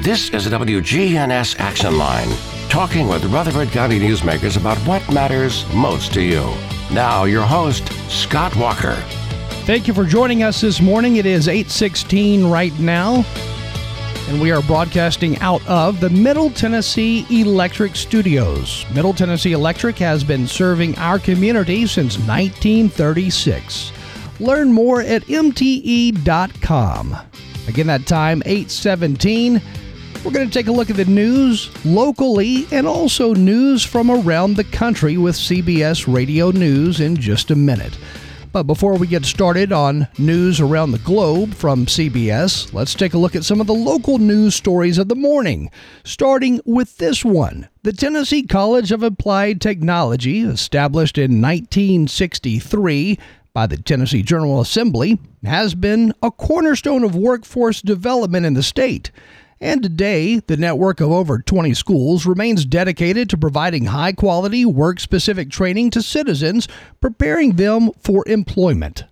This is the WGNS Action Line, talking with Rutherford County newsmakers about what matters most to you. Now, your host, Scott Walker. Thank you for joining us this morning. It is 8:16 right now, and we are broadcasting out of the Middle Tennessee Electric Studios. Middle Tennessee Electric has been serving our community since 1936. Learn more at MTE.com. Again, that time, 8:17. We're going to take a look at the news locally and also news from around the country with CBS Radio News in just a minute. But before we get started on news around the globe from CBS, let's take a look at some of the local news stories of the morning, starting with this one. The Tennessee College of Applied Technology, established in 1963, by the Tennessee General Assembly, has been a cornerstone of workforce development in the state. And today, the network of over 20 schools remains dedicated to providing high-quality, work-specific training to citizens, preparing them for employment.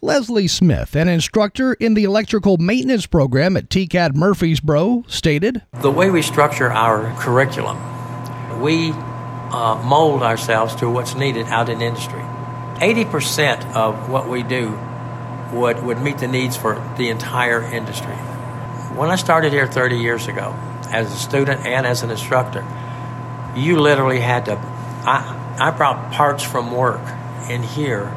Leslie Smith, an instructor in the electrical maintenance program at TCAD Murfreesboro, stated, "The way we structure our curriculum, we mold ourselves to what's needed out in industry. 80% of what we do would meet the needs for the entire industry. When I started here 30 years ago, as a student and as an instructor, you literally had to, I brought parts from work in here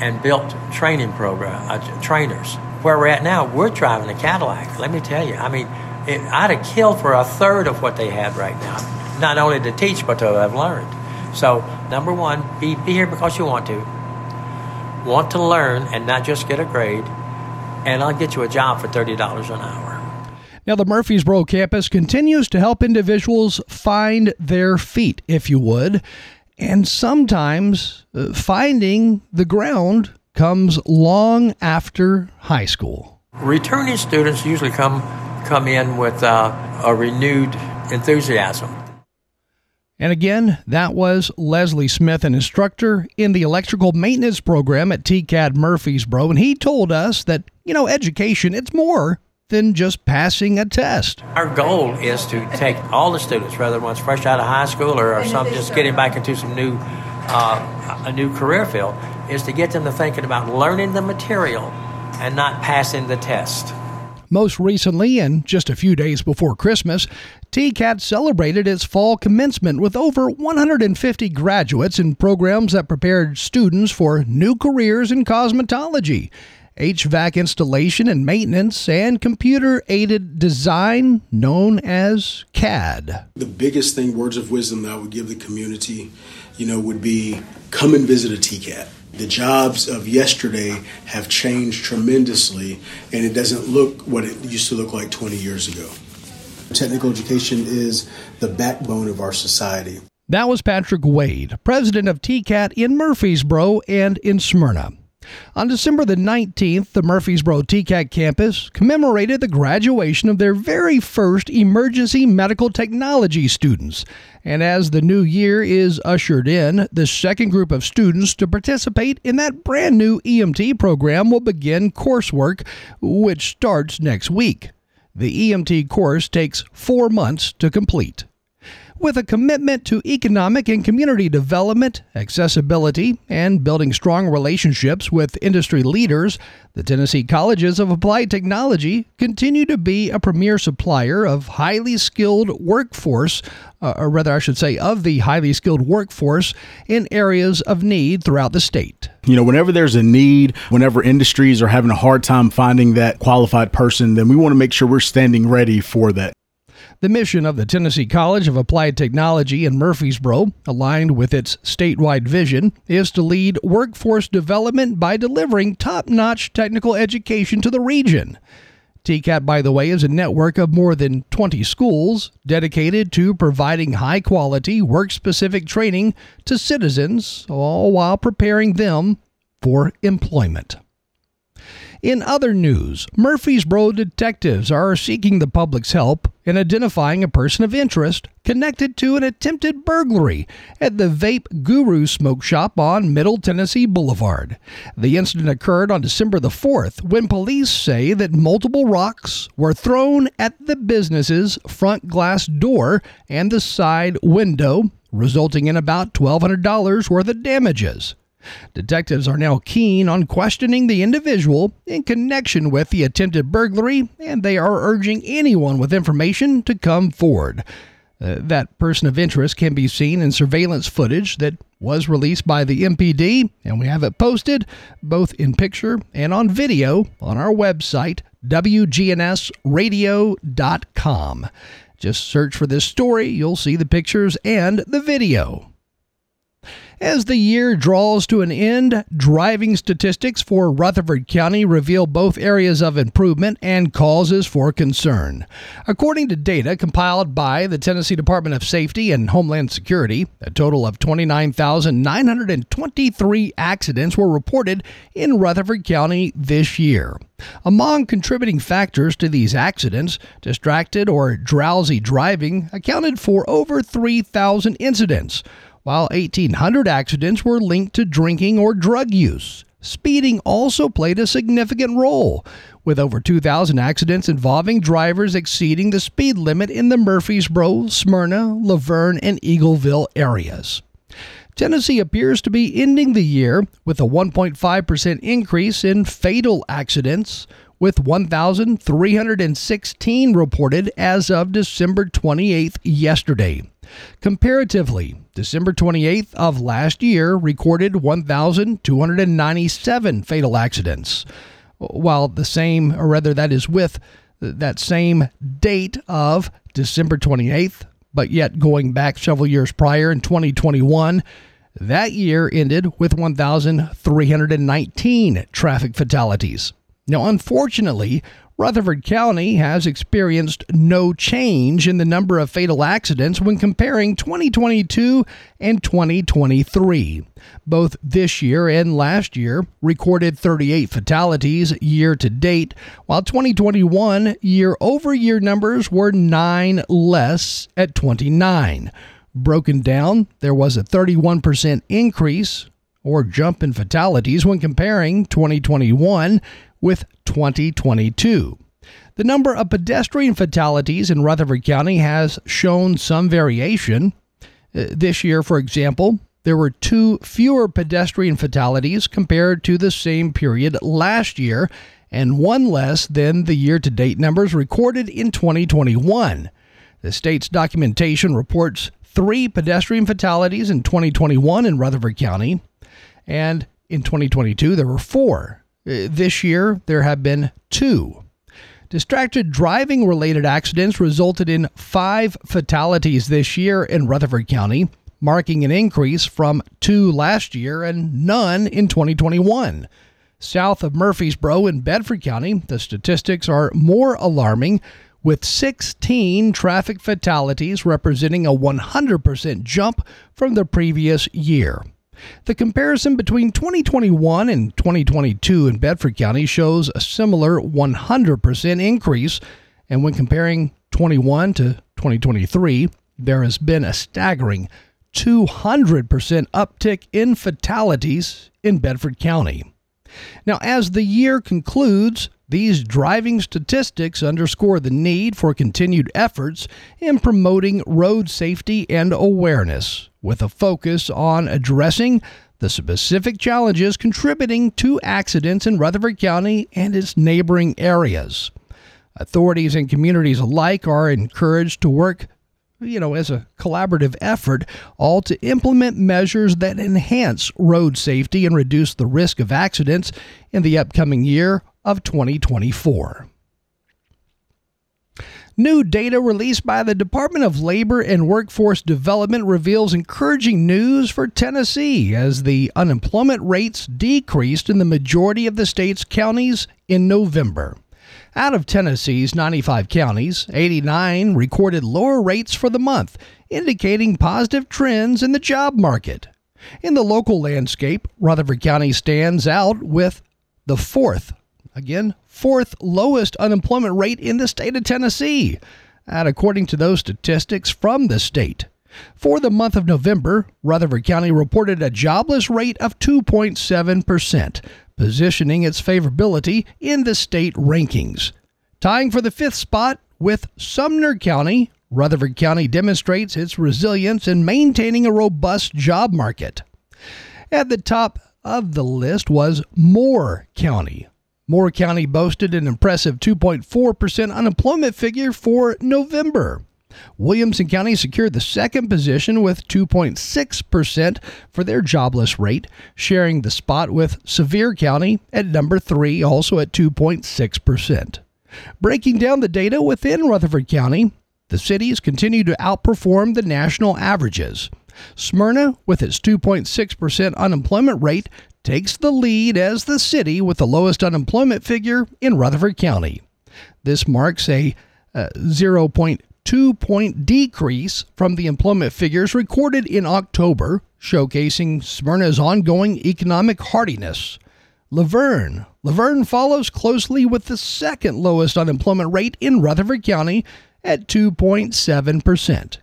and built training program trainers. Where we're at now, we're driving a Cadillac. Let me tell you, I mean, I'd have killed for a third of what they had right now, not only to teach, but to have learned. So, number one, be here because you want to. Want to learn and not just get a grade. And I'll get you a job for $30 an hour." Now, the Murfreesboro campus continues to help individuals find their feet, if you would. And sometimes finding the ground comes long after high school. Returning students usually come in with a renewed enthusiasm. And again, that was Leslie Smith, an instructor in the electrical maintenance program at TCAD Murfreesboro, and he told us that, you know, education, it's more than just passing a test. Our goal is to take all the students, whether one's fresh out of high school or some just getting back into some a new career field, is to get them to thinking about learning the material and not passing the test. Most recently, and just a few days before Christmas, TCAD celebrated its fall commencement with over 150 graduates in programs that prepared students for new careers in cosmetology, HVAC installation and maintenance, and computer-aided design, known as CAD. The biggest thing, words of wisdom, that I would give the community, you know, would be come and visit a TCAD. The jobs of yesterday have changed tremendously, and it doesn't look what it used to look like 20 years ago. Technical education is the backbone of our society. That was Patrick Wade, president of TCAT in Murfreesboro and in Smyrna. On December the 19th, the Murfreesboro TCAT campus commemorated the graduation of their very first emergency medical technology students. And as the new year is ushered in, the second group of students to participate in that brand new EMT program will begin coursework, which starts next week. The EMT course takes 4 months to complete. With a commitment to economic and community development, accessibility, and building strong relationships with industry leaders, the Tennessee Colleges of Applied Technology continue to be a premier supplier of the highly skilled workforce in areas of need throughout the state. You know, whenever there's a need, whenever industries are having a hard time finding that qualified person, then we want to make sure we're standing ready for that. The mission of the Tennessee College of Applied Technology in Murfreesboro, aligned with its statewide vision, is to lead workforce development by delivering top-notch technical education to the region. TCAT, by the way, is a network of more than 20 schools dedicated to providing high-quality, work-specific training to citizens, all while preparing them for employment. In other news, Murfreesboro detectives are seeking the public's help in identifying a person of interest connected to an attempted burglary at the Vape Guru Smoke Shop on Middle Tennessee Boulevard. The incident occurred on December the 4th when police say that multiple rocks were thrown at the business's front glass door and the side window, resulting in about $1,200 worth of damages. Detectives are now keen on questioning the individual in connection with the attempted burglary, and they are urging anyone with information to come forward. That person of interest can be seen in surveillance footage that was released by the MPD, and we have it posted both in picture and on video on our website, WGNSradio.com. Just search for this story, you'll see the pictures and the video. As the year draws to an end, driving statistics for Rutherford County reveal both areas of improvement and causes for concern. According to data compiled by the Tennessee Department of Safety and Homeland Security, a total of 29,923 accidents were reported in Rutherford County this year. Among contributing factors to these accidents, distracted or drowsy driving accounted for over 3,000 incidents, while 1,800 accidents were linked to drinking or drug use. Speeding also played a significant role, with over 2,000 accidents involving drivers exceeding the speed limit in the Murfreesboro, Smyrna, Laverne, and Eagleville areas. Tennessee appears to be ending the year with a 1.5% increase in fatal accidents, with 1,316 reported as of December 28th yesterday. Comparatively, December 28th of last year recorded 1,297 fatal accidents, while the same, or rather that is with that same date of December 28th, but yet going back several years prior in 2021, that year ended with 1,319 traffic fatalities. Now, unfortunately, Rutherford County has experienced no change in the number of fatal accidents when comparing 2022 and 2023. Both this year and last year recorded 38 fatalities year to date, while 2021 year-over-year numbers were 9 less at 29. Broken down, there was a 31% increase or jump in fatalities when comparing 2021 with 2022. The number of pedestrian fatalities in Rutherford County has shown some variation. This year, for example, there were 2 fewer pedestrian fatalities compared to the same period last year and 1 less than the year-to-date numbers recorded in 2021. The state's documentation reports 3 pedestrian fatalities in 2021 in Rutherford County, and in 2022, there were 4. This year, there have been 2. Distracted driving-related accidents resulted in 5 fatalities this year in Rutherford County, marking an increase from 2 last year and none in 2021. South of Murfreesboro in Bedford County, the statistics are more alarming, with 16 traffic fatalities representing a 100% jump from the previous year. The comparison between 2021 and 2022 in Bedford County shows a similar 100% increase, and when comparing 21 to 2023, there has been a staggering 200% uptick in fatalities in Bedford County. Now, as the year concludes, these driving statistics underscore the need for continued efforts in promoting road safety and awareness, with a focus on addressing the specific challenges contributing to accidents in Rutherford County and its neighboring areas. Authorities and communities alike are encouraged to work, as a collaborative effort, all to implement measures that enhance road safety and reduce the risk of accidents in the upcoming year of 2024. New data released by the Department of Labor and Workforce Development reveals encouraging news for Tennessee as the unemployment rates decreased in the majority of the state's counties in November. Out of Tennessee's 95 counties, 89 recorded lower rates for the month, indicating positive trends in the job market. In the local landscape, Rutherford County stands out with the 4th Again, fourth lowest unemployment rate in the state of Tennessee, and according to those statistics from the state. For the month of November, Rutherford County reported a jobless rate of 2.7%, positioning its favorability in the state rankings. Tying for the fifth spot with Sumner County, Rutherford County demonstrates its resilience in maintaining a robust job market. At the top of the list was Moore County. Moore County boasted an impressive 2.4% unemployment figure for November. Williamson County secured the second position with 2.6% for their jobless rate, sharing the spot with Sevier County at number 3, also at 2.6%. Breaking down the data within Rutherford County, the cities continue to outperform the national averages. Smyrna, with its 2.6% unemployment rate, takes the lead as the city with the lowest unemployment figure in Rutherford County. This marks a 0.2-point decrease from the employment figures recorded in October, showcasing Smyrna's ongoing economic hardiness. Laverne follows closely with the second lowest unemployment rate in Rutherford County at 2.7%.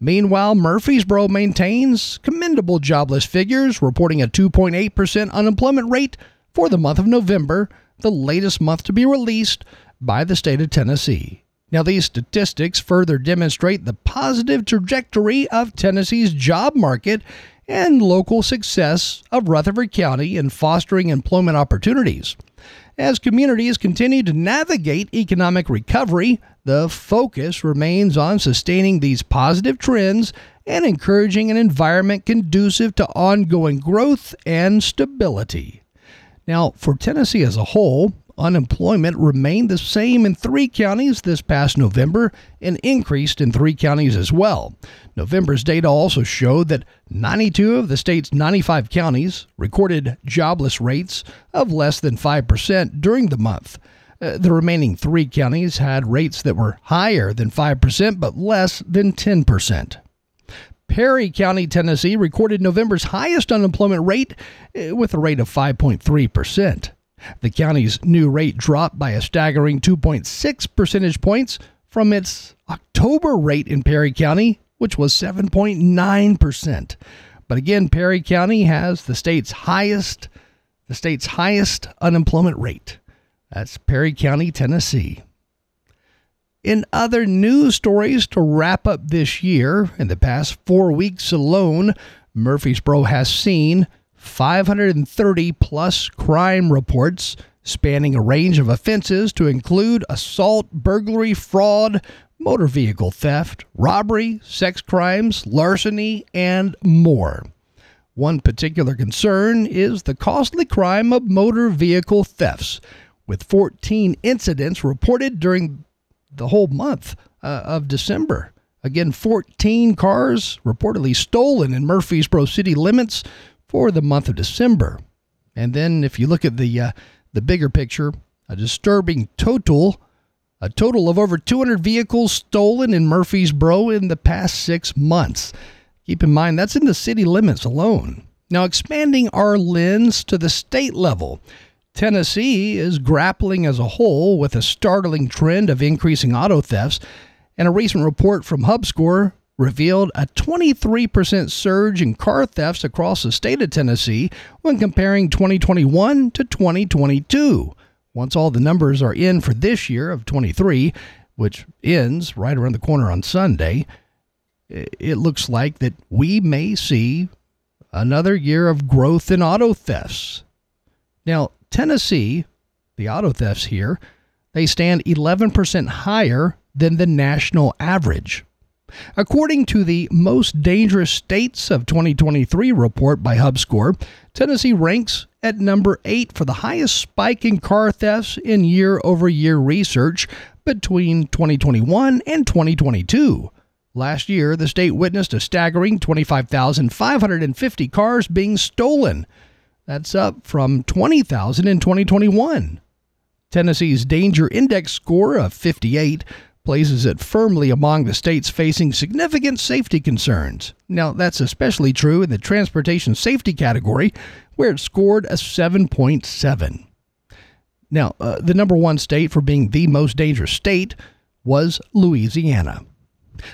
Meanwhile, Murfreesboro maintains commendable jobless figures, reporting a 2.8% unemployment rate for the month of November, the latest month to be released by the state of Tennessee. Now, these statistics further demonstrate the positive trajectory of Tennessee's job market and local success of Rutherford County in fostering employment opportunities. As communities continue to navigate economic recovery, the focus remains on sustaining these positive trends and encouraging an environment conducive to ongoing growth and stability. Now, for Tennessee as a whole, unemployment remained the same in 3 counties this past November and increased in 3 counties as well. November's data also showed that 92 of the state's 95 counties recorded jobless rates of less than 5% during the month. The remaining 3 counties had rates that were higher than 5% but less than 10%. Perry County, Tennessee recorded November's highest unemployment rate with a rate of 5.3%. The county's new rate dropped by a staggering 2.6 percentage points from its October rate in Perry County, which was 7.9%. But again, Perry County has the state's highest unemployment rate. That's Perry County, Tennessee. In other news stories to wrap up this year, in the past 4 weeks alone, Murfreesboro has seen 530-plus crime reports spanning a range of offenses to include assault, burglary, fraud, motor vehicle theft, robbery, sex crimes, larceny, and more. One particular concern is the costly crime of motor vehicle thefts, with 14 incidents reported during the whole month of December. Again, 14 cars reportedly stolen in Murfreesboro city limits for the month of December. And then if you look at the bigger picture, a total of over 200 vehicles stolen in Murfreesboro in the past 6 months. Keep in mind, that's in the city limits alone. Now, expanding our lens to the state level, Tennessee is grappling as a whole with a startling trend of increasing auto thefts, and a recent report from HubScore revealed a 23% surge in car thefts across the state of Tennessee when comparing 2021 to 2022. Once all the numbers are in for this year of 23, which ends right around the corner on Sunday, it looks like that we may see another year of growth in auto thefts. Now, Tennessee, the auto thefts here, they stand 11% higher than the national average. According to the Most Dangerous States of 2023 report by HubScore, Tennessee ranks at number 8 for the highest spike in car thefts in year-over-year research between 2021 and 2022. Last year, the state witnessed a staggering 25,550 cars being stolen. That's up from 20,000 in 2021. Tennessee's Danger Index score of 58 places it firmly among the states facing significant safety concerns. Now, that's especially true in the transportation safety category, where it scored a 7.7. Now, the number one state for being the most dangerous state was Louisiana.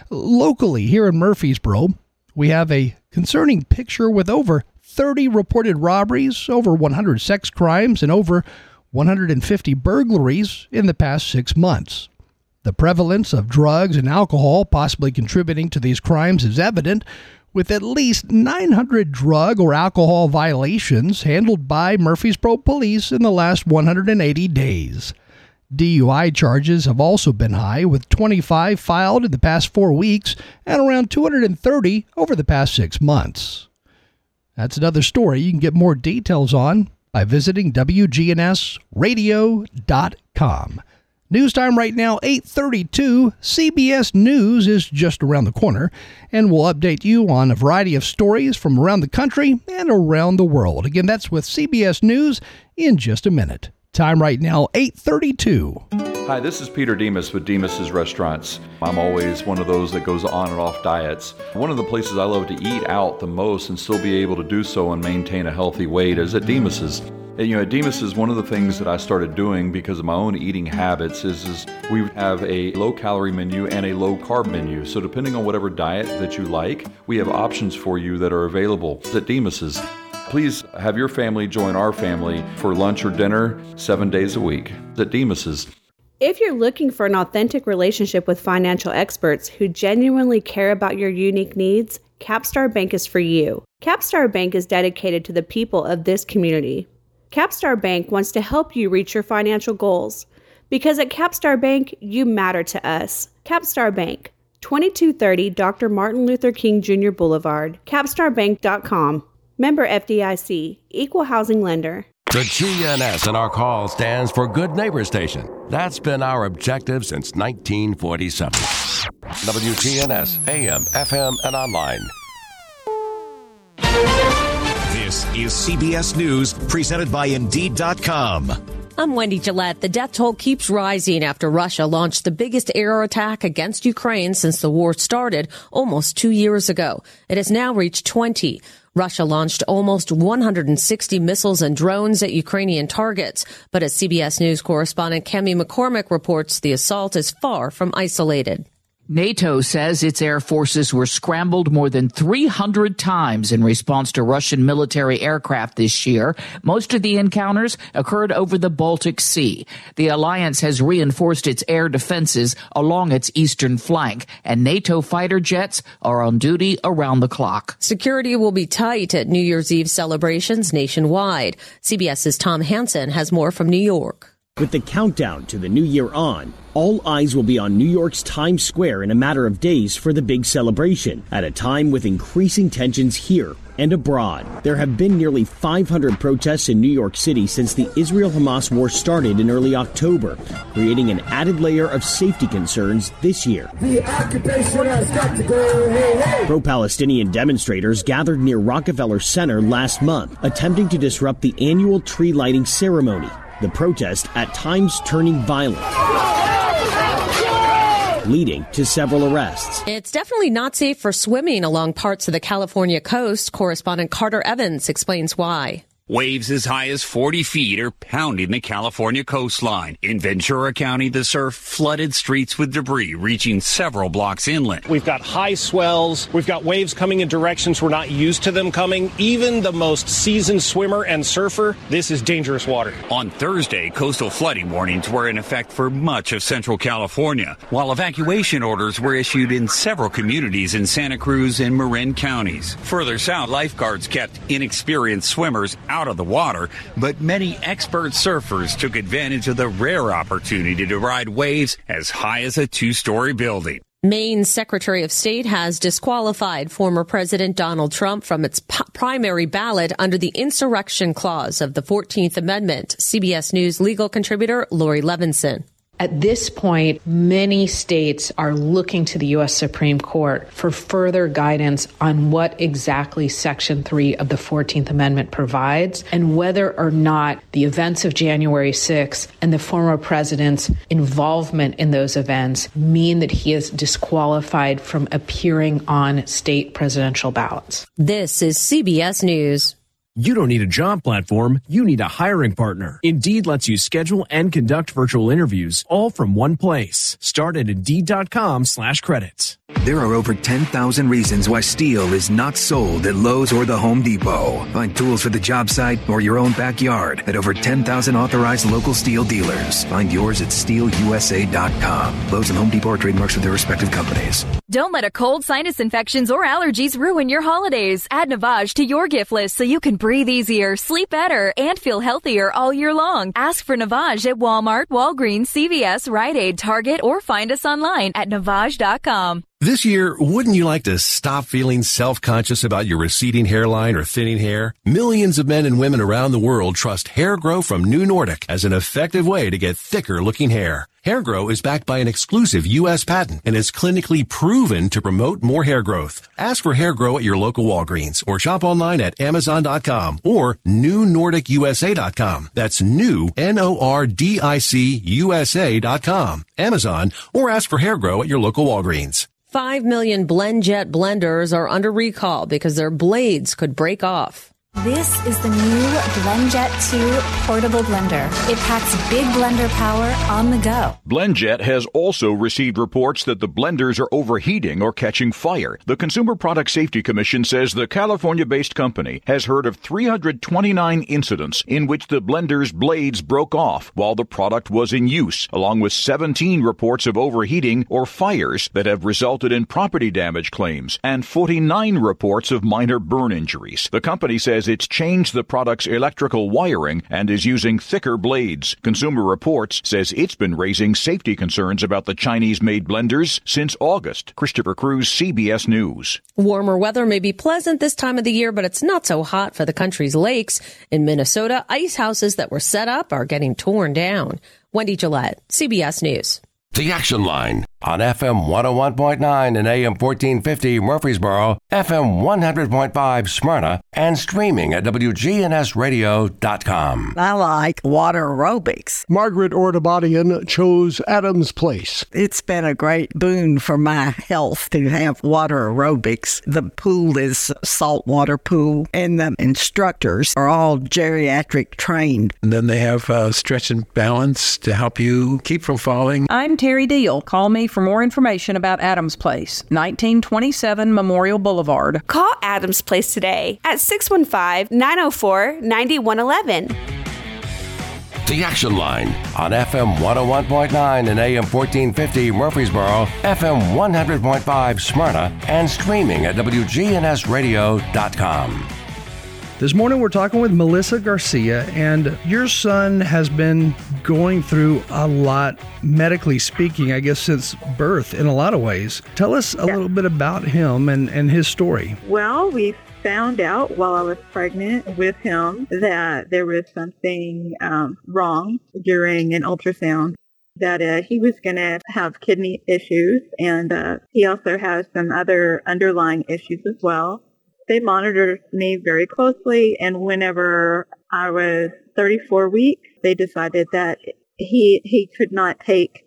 Locally, here in Murfreesboro, we have a concerning picture with over 30 reported robberies, over 100 sex crimes, and over 150 burglaries in the past 6 months. The prevalence of drugs and alcohol possibly contributing to these crimes is evident, with at least 900 drug or alcohol violations handled by Murfreesboro police in the last 180 days. DUI charges have also been high, with 25 filed in the past 4 weeks and around 230 over the past 6 months. That's another story you can get more details on by visiting WGNSradio.com. News time right now, 8:32. CBS News is just around the corner, and we'll update you on a variety of stories from around the country and around the world. Again, that's with CBS News in just a minute. Time right now, 8:32. Hi, this is Peter Demas with Demas's Restaurants. I'm always one of those that goes on and off diets. One of the places I love to eat out the most and still be able to do so and maintain a healthy weight is at Demas's. And, you know, at Demas is one of the things that I started doing because of my own eating habits is we have a low-calorie menu and a low-carb menu. So depending on whatever diet that you like, we have options for you that are available at Demas's. Please have your family join our family for lunch or dinner 7 days a week at Demas's. If you're looking for an authentic relationship with financial experts who genuinely care about your unique needs, Capstar Bank is for you. Capstar Bank is dedicated to the people of this community. Capstar Bank wants to help you reach your financial goals. Because at Capstar Bank, you matter to us. Capstar Bank, 2230 Dr. Martin Luther King Jr. Boulevard, capstarbank.com. Member FDIC, Equal Housing Lender. The GNS in our call stands for Good Neighbor Station. That's been our objective since 1947. WGNS, AM, FM, and online. This is CBS News, presented by Indeed.com. I'm Wendy Gillette. The death toll keeps rising after Russia launched the biggest air attack against Ukraine since the war started almost 2 years ago. It has now reached 20. Russia launched almost 160 missiles and drones at Ukrainian targets. But as CBS News correspondent Kemi McCormick reports, the assault is far from isolated. NATO says its air forces were scrambled more than 300 times in response to Russian military aircraft this year. Most of the encounters occurred over the Baltic Sea. The alliance has reinforced its air defenses along its eastern flank, and NATO fighter jets are on duty around the clock. Security will be tight at New Year's Eve celebrations nationwide. CBS's Tom Hansen has more from New York. With the countdown to the new year on, all eyes will be on New York's Times Square in a matter of days for the big celebration, at a time with increasing tensions here and abroad. There have been nearly 500 protests in New York City since the Israel-Hamas war started in early October, creating an added layer of safety concerns this year. The occupation has got to go. Hey, hey. Pro-Palestinian demonstrators gathered near Rockefeller Center last month, attempting to disrupt the annual tree lighting ceremony. The protest at times turning violent, leading to several arrests. It's definitely not safe for swimming along parts of the California coast. Correspondent Carter Evans explains why. Waves as high as 40 feet are pounding the California coastline. In Ventura County, the surf flooded streets with debris reaching several blocks inland. We've got high swells. We've got waves coming in directions we're not used to them coming. Even the most seasoned swimmer and surfer, this is dangerous water. On Thursday, coastal flooding warnings were in effect for much of Central California, while evacuation orders were issued in several communities in Santa Cruz and Marin counties. Further south, lifeguards kept inexperienced swimmers out of the water, but many expert surfers took advantage of the rare opportunity to ride waves as high as a two-story building. Maine Secretary of State has disqualified former President Donald Trump from its primary ballot under the Insurrection Clause of the 14th Amendment. CBS News legal contributor Lori Levinson. At this point, many states are looking to the U.S. Supreme Court for further guidance on what exactly Section 3 of the 14th Amendment provides and whether or not the events of January 6th and the former president's involvement in those events mean that he is disqualified from appearing on state presidential ballots. This is CBS News. You don't need a job platform, you need a hiring partner. Indeed lets you schedule and conduct virtual interviews all from one place. Start at Indeed.com/credits. There are over 10,000 reasons why steel is not sold at Lowe's or the Home Depot. Find tools for the job site or your own backyard at over 10,000 authorized local steel dealers. Find yours at steelusa.com. Lowe's and Home Depot are trademarks of their respective companies. Don't let a cold, sinus infections, or allergies ruin your holidays. Add Navage to your gift list so you can breathe easier, sleep better, and feel healthier all year long. Ask for Navage at Walmart, Walgreens, CVS, Rite Aid, Target, or find us online at Navage.com. This year, wouldn't you like to stop feeling self-conscious about your receding hairline or thinning hair? Millions of men and women around the world trust HairGrow from New Nordic as an effective way to get thicker-looking hair. HairGrow is backed by an exclusive U.S. patent and is clinically proven to promote more hair growth. Ask for HairGrow at your local Walgreens or shop online at Amazon.com or NewNordicUSA.com. That's new, NordicUSA.com, Amazon, or ask for HairGrow at your local Walgreens. 5 million BlendJet blenders are under recall because their blades could break off. This is the new BlendJet 2 portable blender. It packs big blender power on the go. BlendJet has also received reports that the blenders are overheating or catching fire. The Consumer Product Safety Commission says the California-based company has heard of 329 incidents in which the blender's blades broke off while the product was in use, along with 17 reports of overheating or fires that have resulted in property damage claims and 49 reports of minor burn injuries. The company says it's changed the product's electrical wiring and is using thicker blades. Consumer Reports says it's been raising safety concerns about the Chinese-made blenders since August. Christopher Cruz, CBS News. Warmer weather may be pleasant this time of the year, but it's not so hot for the country's lakes. In Minnesota, ice houses that were set up are getting torn down. Wendy Gillette, CBS News. The Action Line on FM 101.9 and AM 1450 Murfreesboro, FM 100.5 Smyrna, and streaming at WGNSradio.com. I like water aerobics. Margaret Ortabadian chose Adam's Place. It's been a great boon for my health to have water aerobics. The pool is a saltwater pool, and the instructors are all geriatric trained. And then they have stretch and balance to help you keep from falling. I'm Terry Deal. Call me for more information about Adam's Place, 1927 Memorial Boulevard. Call Adam's Place today at 615-904-9111. The Action Line on FM 101.9 and AM 1450 Murfreesboro, FM 100.5 Smyrna, and streaming at WGNSradio.com. This morning we're talking with Melissa Garcia, and your son has been going through a lot, medically speaking, I guess since birth in a lot of ways. Tell us a little bit about him and his story. Well, we found out while I was pregnant with him that there was something wrong during an ultrasound, that he was going to have kidney issues, and he also has some other underlying issues as well. They monitored me very closely, and whenever I was 34 weeks, they decided that he could not take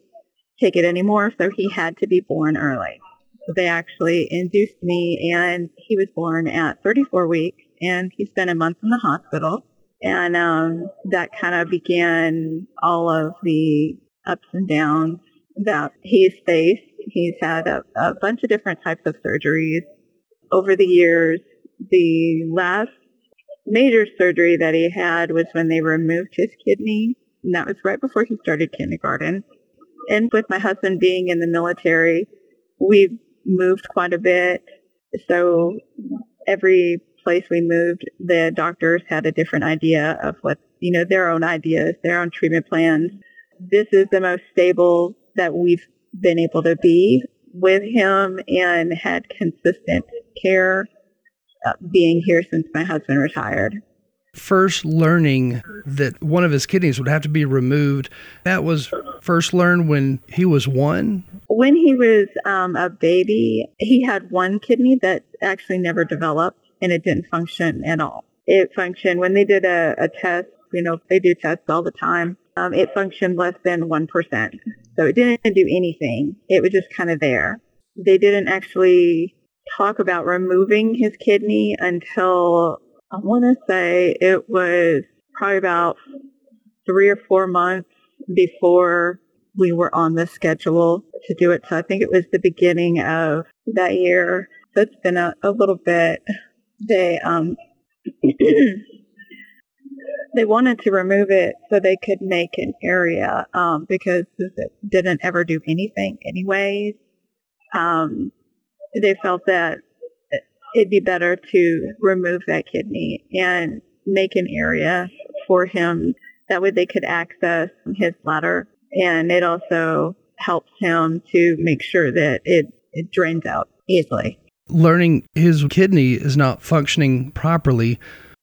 it anymore, so he had to be born early. So they actually induced me, and he was born at 34 weeks, and he spent a month in the hospital, and that kind of began all of the ups and downs that he's faced. He's had a bunch of different types of surgeries over the years. The last major surgery that he had was when they removed his kidney, and that was right before he started kindergarten. And with my husband being in the military, we've moved quite a bit. So every place we moved, the doctors had a different idea of what, their own ideas, their own treatment plans. This is the most stable that we've been able to be with him, and had consistent care being here since my husband retired. First learning that one of his kidneys would have to be removed, that was first learned when he was one? When he was a baby, he had one kidney that actually never developed, and it didn't function at all. It functioned when they did a test, they do tests all the time. It functioned less than 1%. So it didn't do anything. It was just kind of there. They didn't actually talk about removing his kidney until I want to say it was probably about 3 or 4 months before we were on the schedule to do it. So I think it was the beginning of that year. So it's been a little bit. They they wanted to remove it so they could make an area because it didn't ever do anything anyways. They felt that it'd be better to remove that kidney and make an area for him. That way they could access his bladder, and it also helps him to make sure that it drains out easily. Learning his kidney is not functioning properly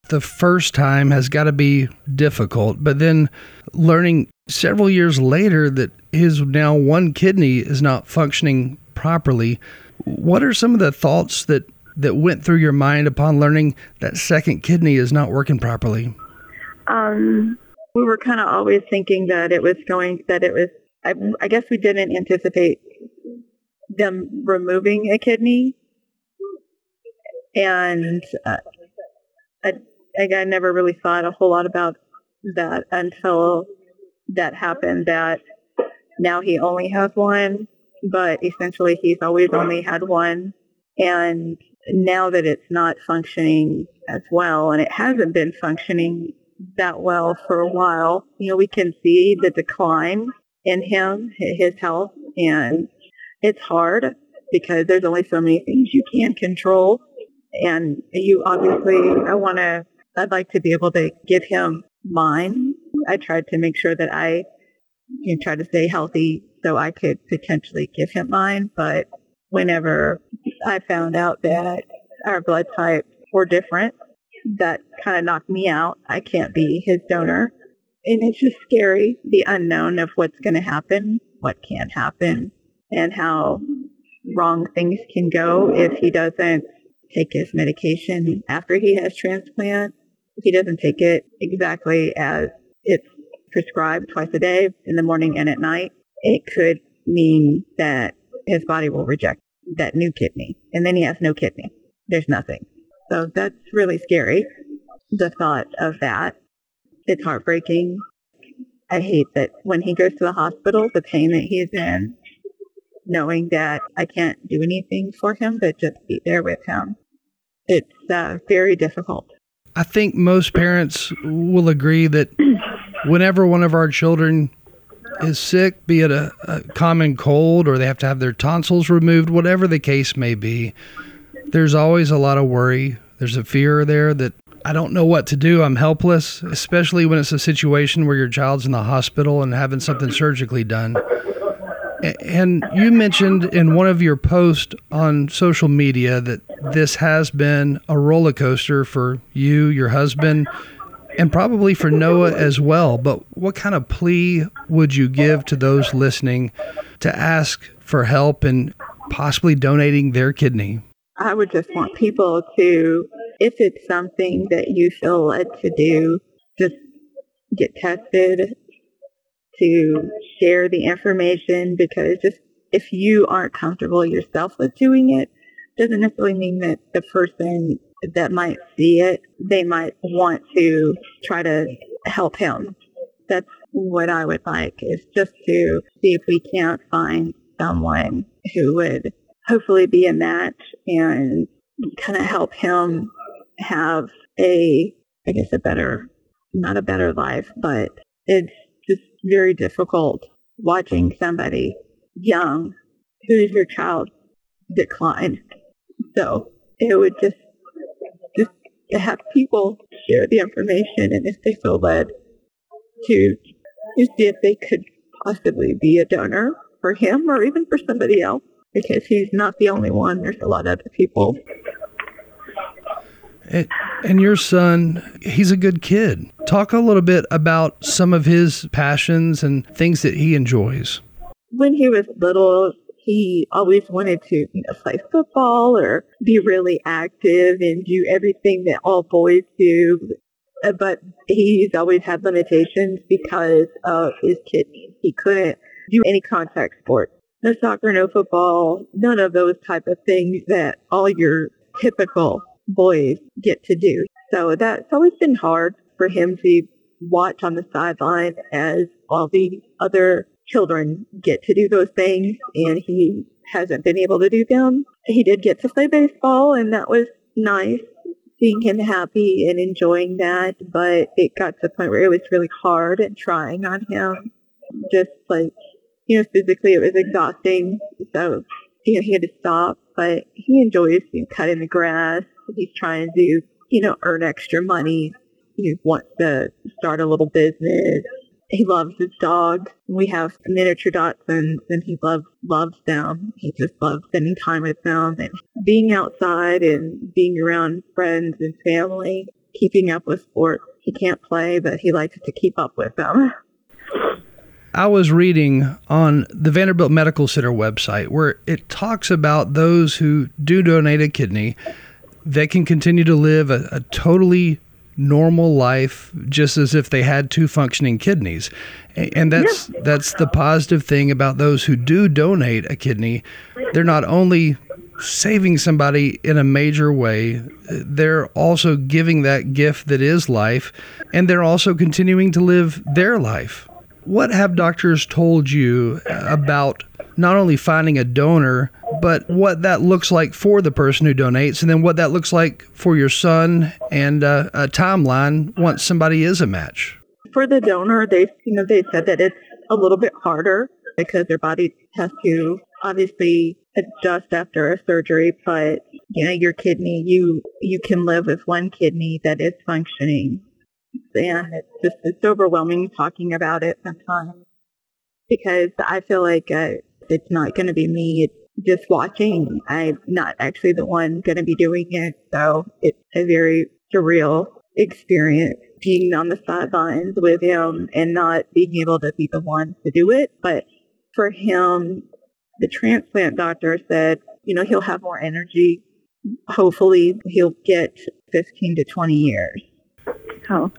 the first time has got to be difficult, but then learning several years later that his now one kidney is not functioning properly, what are some of the thoughts that went through your mind upon learning that second kidney is not working properly? We were kind of always thinking that it was going, that it was, I guess we didn't anticipate them removing a kidney. And I never really thought a whole lot about that until that happened, that now he only has one, but essentially he's always only had one. And now that it's not functioning as well, and it hasn't been functioning that well for a while, we can see the decline in him, his health, and it's hard because there's only so many things you can control. And you obviously, I'd like to be able to give him mine. I tried to make sure that I try to stay healthy so I could potentially give him mine. But whenever I found out that our blood types were different, that kind of knocked me out. I can't be his donor. And it's just scary, the unknown of what's going to happen, what can happen, and how wrong things can go if he doesn't take his medication after he has transplant. If he doesn't take it exactly as it's prescribed, twice a day, in the morning and at night, it could mean that his body will reject that new kidney. And then he has no kidney. There's nothing. So that's really scary, the thought of that. It's heartbreaking. I hate that when he goes to the hospital, the pain that he's in, knowing that I can't do anything for him but just be there with him. It's very difficult. I think most parents will agree that whenever one of our children is sick, be it a common cold or they have to have their tonsils removed, whatever the case may be, there's always a lot of worry. There's a fear there that I don't know what to do. I'm helpless, especially when it's a situation where your child's in the hospital and having something surgically done. And you mentioned in one of your posts on social media that this has been a roller coaster for you, your husband, and probably for Noah as well. But what kind of plea would you give to those listening to ask for help and possibly donating their kidney? I would just want people to, if it's something that you feel led to do, just get tested, to share the information, because just if you aren't comfortable yourself with doing it, doesn't necessarily mean that the person that might see it, they might want to try to help him. That's what I would like, is just to see if we can't find someone who would hopefully be a match and kind of help him have a better, not a better life, but it's just very difficult watching somebody young who's your child decline. So it would just to have people share the information, and if they feel led to just see if they could possibly be a donor for him or even for somebody else. Because he's not the only one. There's a lot of other people. And your son, he's a good kid. Talk a little bit about some of his passions and things that he enjoys. When he was little, he always wanted to play football or be really active and do everything that all boys do. But he's always had limitations because of his kidneys. He couldn't do any contact sports. No soccer, no football, none of those type of things that all your typical boys get to do. So that's always been hard for him to watch on the sideline as all the other children get to do those things, and he hasn't been able to do them. He did get to play baseball, and that was nice, seeing him happy and enjoying that, but it got to the point where it was really hard and trying on him. Just like, you know, physically it was exhausting, so, you know, he had to stop, but he enjoys, you know, cutting the grass. He's trying to, you know, earn extra money. He wants to start a little business. He loves his dog. We have miniature Dachshunds, and he loves them. He just loves spending time with them and being outside and being around friends and family, keeping up with sports. He can't play, but he likes to keep up with them. I was reading on the Vanderbilt Medical Center website where it talks about those who do donate a kidney, they can continue to live a totally normal life just as if they had two functioning kidneys. And that's the positive thing about those who do donate a kidney. They're not only saving somebody in a major way, they're also giving that gift that is life, and they're also continuing to live their life. What have doctors told you about not only finding a donor, but what that looks like for the person who donates, and then what that looks like for your son, and a timeline once somebody is a match? For the donor, they said that it's a little bit harder because their body has to obviously adjust after a surgery, but, you know, your kidney, you can live with one kidney that is functioning. And it's overwhelming talking about it sometimes, because I feel like it's not going to be me. It's just watching. I'm not actually the one going to be doing it. So it's a very surreal experience being on the sidelines with him and not being able to be the one to do it. But for him, the transplant doctor said, you know, he'll have more energy. Hopefully he'll get 15 to 20 years. Oh.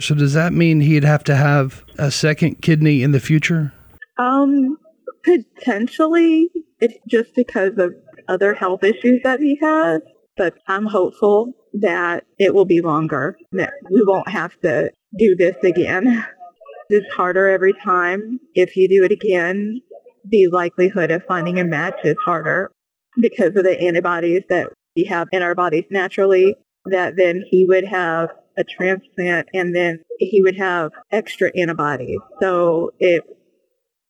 So does that mean he'd have to have a second kidney in the future? Potentially. It's just because of other health issues that he has. But I'm hopeful that it will be longer, that we won't have to do this again. It's harder every time. If you do it again, the likelihood of finding a match is harder because of the antibodies that we have in our bodies naturally, that then he would have a transplant and then he would have extra antibodies. So it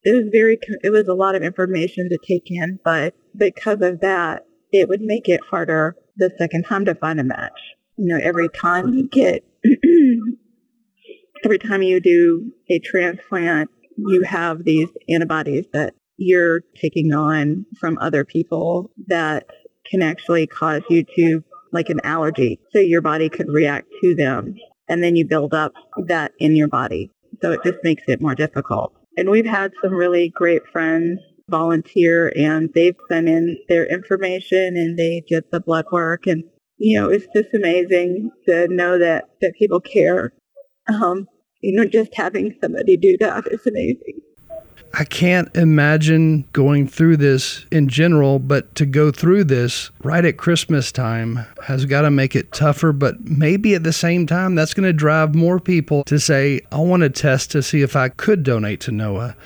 was a lot of information to take in, but because of that, it would make it harder the second time to find a match. You know, every time you do a transplant, you have these antibodies that you're taking on from other people that can actually cause you to, like an allergy, so your body could react to them, and then you build up that in your body. So it just makes it more difficult. And we've had some really great friends volunteer, and they've sent in their information, and they did the blood work, and, you know, it's just amazing to know that people care. You know, just having somebody do that is amazing. I can't imagine going through this in general, but to go through this right at Christmas time has got to make it tougher. But maybe at the same time, that's going to drive more people to say, I want to test to see if I could donate to Noah.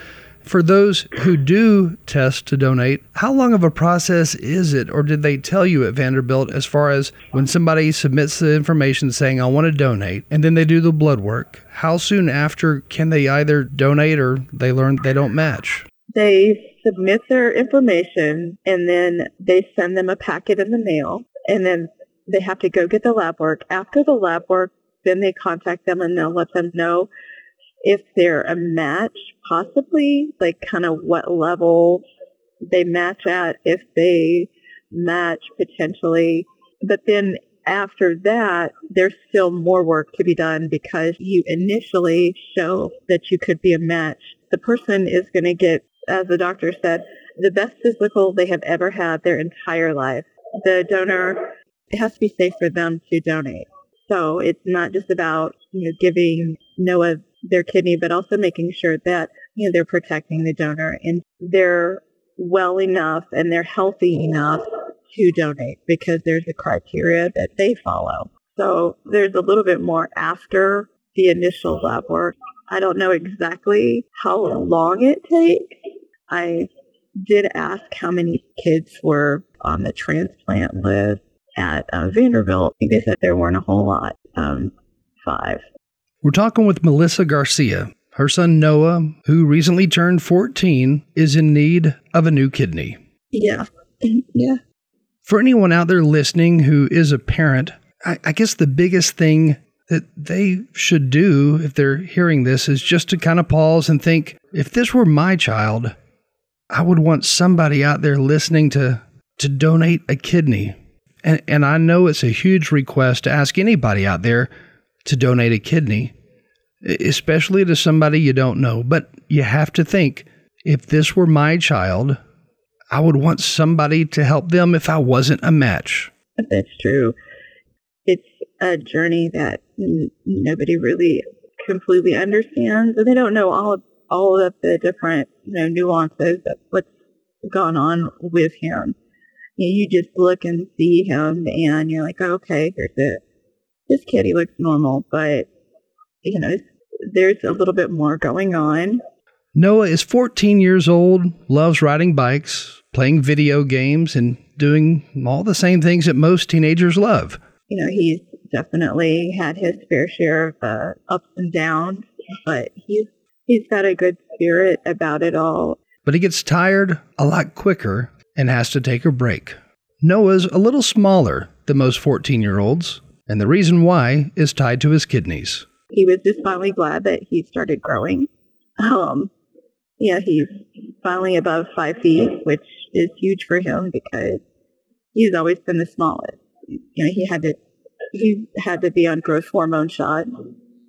For those who do test to donate, how long of a process is it? Or did they tell you at Vanderbilt as far as when somebody submits the information saying, I want to donate, and then they do the blood work, how soon after can they either donate or they learn they don't match? They submit their information, and then they send them a packet in the mail, and then they have to go get the lab work. After the lab work, then they contact them and they'll let them know if they're a match, possibly, like kind of what level they match at, if they match potentially. But then after that, there's still more work to be done because you initially show that you could be a match. The person is going to get, as the doctor said, the best physical they have ever had their entire life. The donor, it has to be safe for them to donate. So it's not just about, you know, giving Noah their kidney, but also making sure that, you know, they're protecting the donor and they're well enough and they're healthy enough to donate because there's a criteria that they follow. So there's a little bit more after the initial lab work. I don't know exactly how long it takes. I did ask how many kids were on the transplant list at Vanderbilt. They said there weren't a whole lot, 5. We're talking with Melissa Garcia. Her son, Noah, who recently turned 14, is in need of a new kidney. Yeah. For anyone out there listening who is a parent, I guess the biggest thing that they should do if they're hearing this is just to kind of pause and think, if this were my child, I would want somebody out there listening to donate a kidney. And I know it's a huge request to ask anybody out there to donate a kidney, especially to somebody you don't know. But you have to think, if this were my child, I would want somebody to help them if I wasn't a match. That's true. It's a journey that nobody really completely understands. They don't know all of the different nuances of what's gone on with him. You just look and see him, and you're like, okay, here's it. This kid, he looks normal, but there's a little bit more going on. Noah is 14 years old, loves riding bikes, playing video games, and doing all the same things that most teenagers love. He's definitely had his fair share of ups and downs, but he's got a good spirit about it all. But he gets tired a lot quicker and has to take a break. Noah's a little smaller than most 14-year-olds, and the reason why is tied to his kidneys. He was just finally glad that he started growing. He's finally above 5 feet, which is huge for him because he's always been the smallest. He had to be on growth hormone shot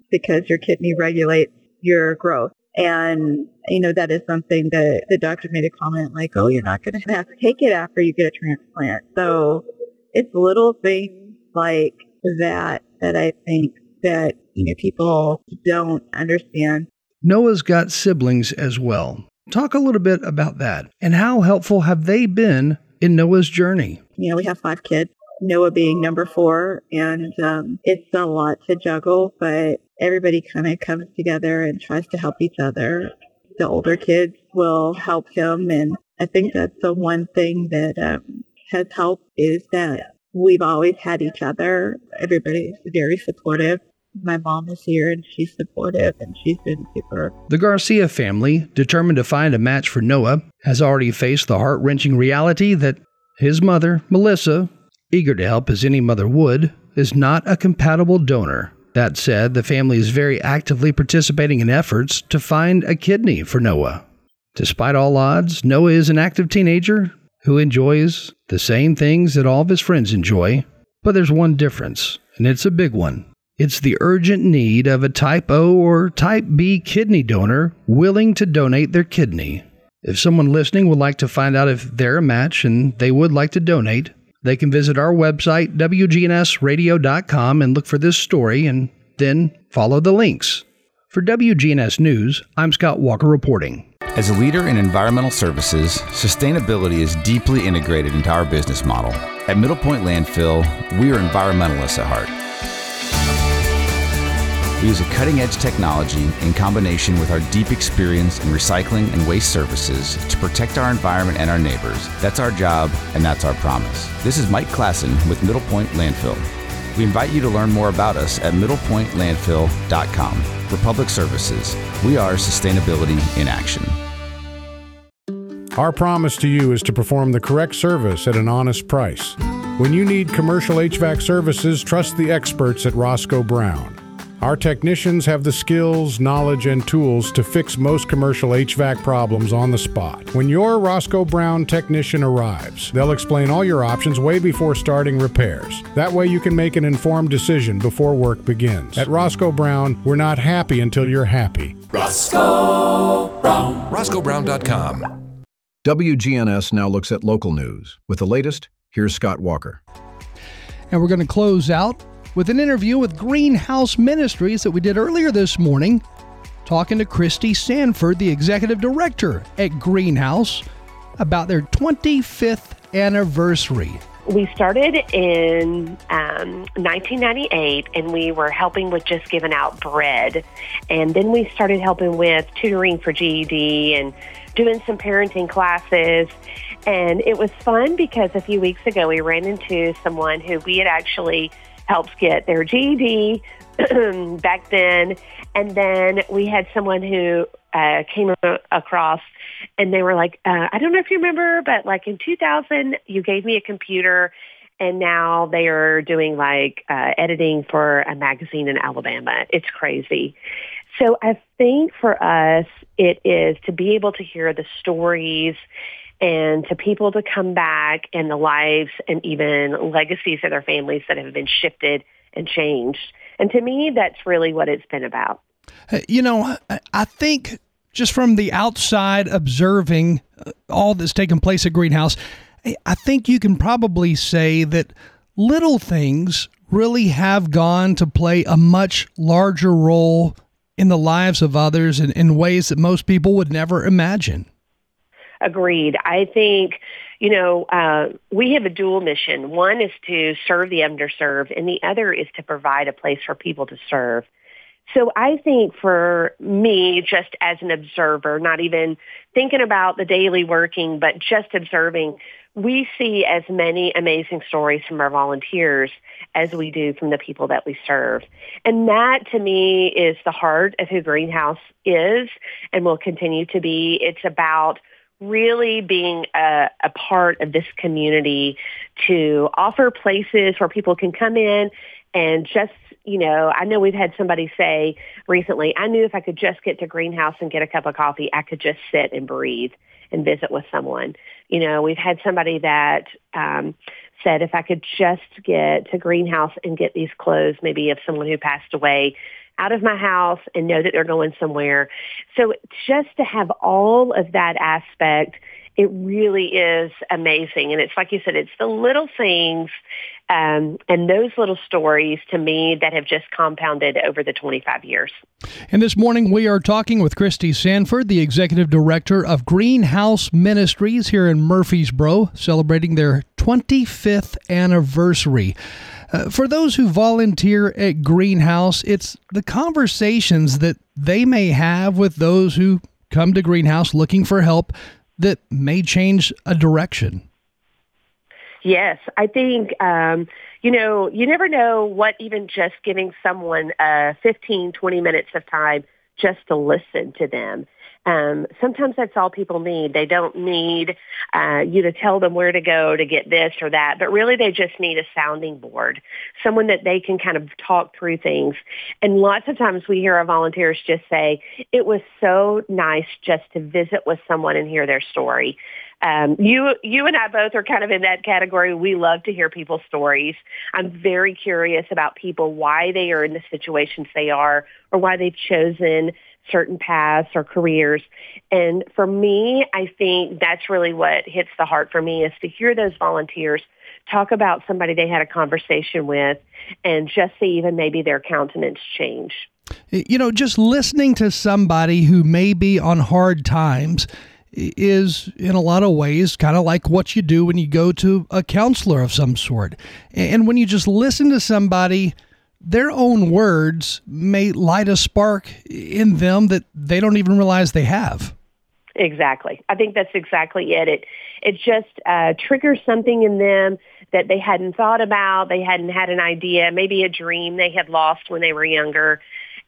because your kidney regulates your growth. And, that is something that the doctor made a comment like, oh, you're not going to have to take it after you get a transplant. So it's little things like that I think that, people don't understand. Noah's got siblings as well. Talk a little bit about that. And how helpful have they been in Noah's journey? We have 5 kids, Noah being number 4, and it's a lot to juggle, but everybody kind of comes together and tries to help each other. The older kids will help him, and I think that's the one thing that has helped is that we've always had each other. Everybody's very supportive. My mom is here, and she's supportive, and she's been super. The Garcia family, determined to find a match for Noah, has already faced the heart-wrenching reality that his mother, Melissa, eager to help as any mother would, is not a compatible donor. That said, the family is very actively participating in efforts to find a kidney for Noah. Despite all odds, Noah is an active teenager who enjoys the same things that all of his friends enjoy, but there's one difference, and it's a big one. It's the urgent need of a type O or type B kidney donor willing to donate their kidney. If someone listening would like to find out if they're a match and they would like to donate, they can visit our website, WGNSradio.com, and look for this story and then follow the links. For WGNS News, I'm Scott Walker reporting. As a leader in environmental services, sustainability is deeply integrated into our business model. At Middlepoint Landfill, we are environmentalists at heart. We use a cutting-edge technology in combination with our deep experience in recycling and waste services to protect our environment and our neighbors. That's our job, and that's our promise. This is Mike Klassen with Middlepoint Landfill. We invite you to learn more about us at MiddlepointLandfill.com. For public services, we are sustainability in action. Our promise to you is to perform the correct service at an honest price. When you need commercial HVAC services, trust the experts at Roscoe Brown. Our technicians have the skills, knowledge, and tools to fix most commercial HVAC problems on the spot. When your Roscoe Brown technician arrives, they'll explain all your options way before starting repairs. That way you can make an informed decision before work begins. At Roscoe Brown, we're not happy until you're happy. Roscoe Brown. RoscoeBrown.com. WGNS now looks at local news. With the latest, here's Scott Walker. And we're going to close out with an interview with Greenhouse Ministries that we did earlier this morning, talking to Christy Sanford, the executive director at Greenhouse, about their 25th anniversary. We started in 1998, and we were helping with just giving out bread. And then we started helping with tutoring for GED and doing some parenting classes. And it was fun because a few weeks ago, we ran into someone who we had actually helped get their GED back then. And then we had someone who came across, and they were like, I don't know if you remember, but like in 2000, you gave me a computer, and now they are doing like editing for a magazine in Alabama. It's crazy. So I think for us, it is to be able to hear the stories and to people to come back and the lives and even legacies of their families that have been shifted and changed. And to me, that's really what it's been about. You know, I think just from the outside observing all that's taken place at Greenhouse, I think you can probably say that little things really have gone to play a much larger role in the lives of others in ways that most people would never imagine. Agreed. I think, you know, we have a dual mission. One is to serve the underserved, and the other is to provide a place for people to serve. So I think for me, just as an observer, not even thinking about the daily working, but just observing, we see as many amazing stories from our volunteers as we do from the people that we serve. And that, to me, is the heart of who Greenhouse is and will continue to be. It's about really being a part of this community to offer places where people can come in and just, you know, I know we've had somebody say recently, I knew if I could just get to Greenhouse and get a cup of coffee, I could just sit and breathe and visit with someone. You know, we've had somebody that said, if I could just get to Greenhouse and get these clothes, maybe of someone who passed away, out of my house and know that they're going somewhere. So just to have all of that aspect, it really is amazing. And it's like you said, it's the little things and those little stories to me that have just compounded over the 25 years. And this morning we are talking with Christy Sanford, the Executive Director of Greenhouse Ministries here in Murfreesboro, celebrating their 25th anniversary. For those who volunteer at Greenhouse, it's the conversations that they may have with those who come to Greenhouse looking for help that may change a direction. Yes, I think, you know, you never know what even just giving someone 15, 20 minutes of time just to listen to them. Sometimes that's all people need. They don't need you to tell them where to go to get this or that, but really they just need a sounding board, someone that they can kind of talk through things. And lots of times we hear our volunteers just say, it was so nice just to visit with someone and hear their story. You and I both are kind of in that category. We love to hear people's stories. I'm very curious about people, why they are in the situations they are or why they've chosen certain paths or careers. And for me, I think that's really what hits the heart for me is to hear those volunteers talk about somebody they had a conversation with and just see even maybe their countenance change. You know, just listening to somebody who may be on hard times is in a lot of ways kind of like what you do when you go to a counselor of some sort. And when you just listen to somebody, their own words may light a spark in them that they don't even realize they have. Exactly. I think that's exactly it. It just triggers something in them that they hadn't thought about, they hadn't had an idea, maybe a dream they had lost when they were younger,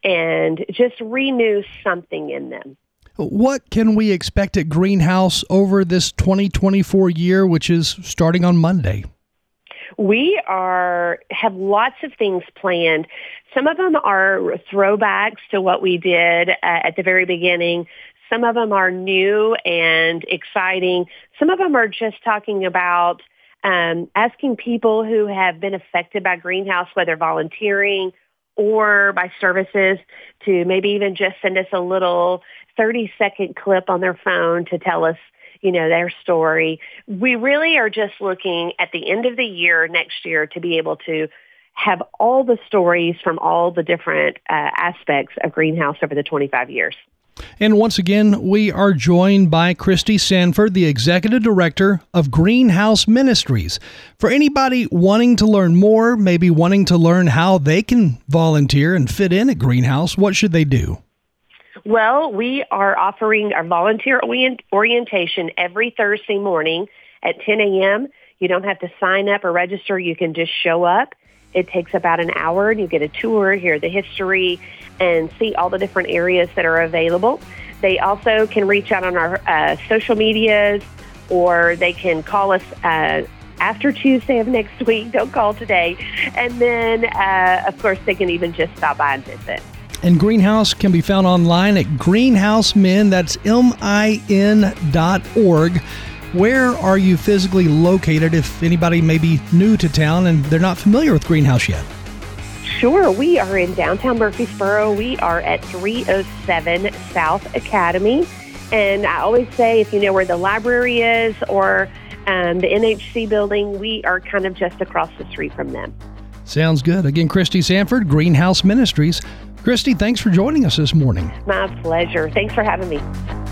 and just renews something in them. What can we expect at Greenhouse over this 2024 year, which is starting on Monday? We have lots of things planned. Some of them are throwbacks to what we did at the very beginning. Some of them are new and exciting. Some of them are just talking about asking people who have been affected by Greenhouse, whether volunteering or by services, to maybe even just send us a little 30-second clip on their phone to tell us, you know, their story. We really are just looking at the end of the year, next year, to be able to have all the stories from all the different aspects of Greenhouse over the 25 years. And once again, we are joined by Christy Sanford, the Executive Director of Greenhouse Ministries. For anybody wanting to learn more, maybe wanting to learn how they can volunteer and fit in at Greenhouse, what should they do? Well, we are offering our volunteer orientation every Thursday morning at 10 a.m. You don't have to sign up or register. You can just show up. It takes about an hour, and you get a tour, hear the history, and see all the different areas that are available. They also can reach out on our social medias, or they can call us after Tuesday of next week. Don't call today. And then, of course, they can even just stop by and visit. And Greenhouse can be found online at greenhousemin, that's min.org. Where are you physically located if anybody may be new to town and they're not familiar with Greenhouse yet? Sure. We are in downtown Murfreesboro. We are at 307 South Academy. And I always say, if you know where the library is or the NHC building, we are kind of just across the street from them. Sounds good. Again, Christy Sanford, Greenhouse Ministries. Christy, thanks for joining us this morning. My pleasure. Thanks for having me.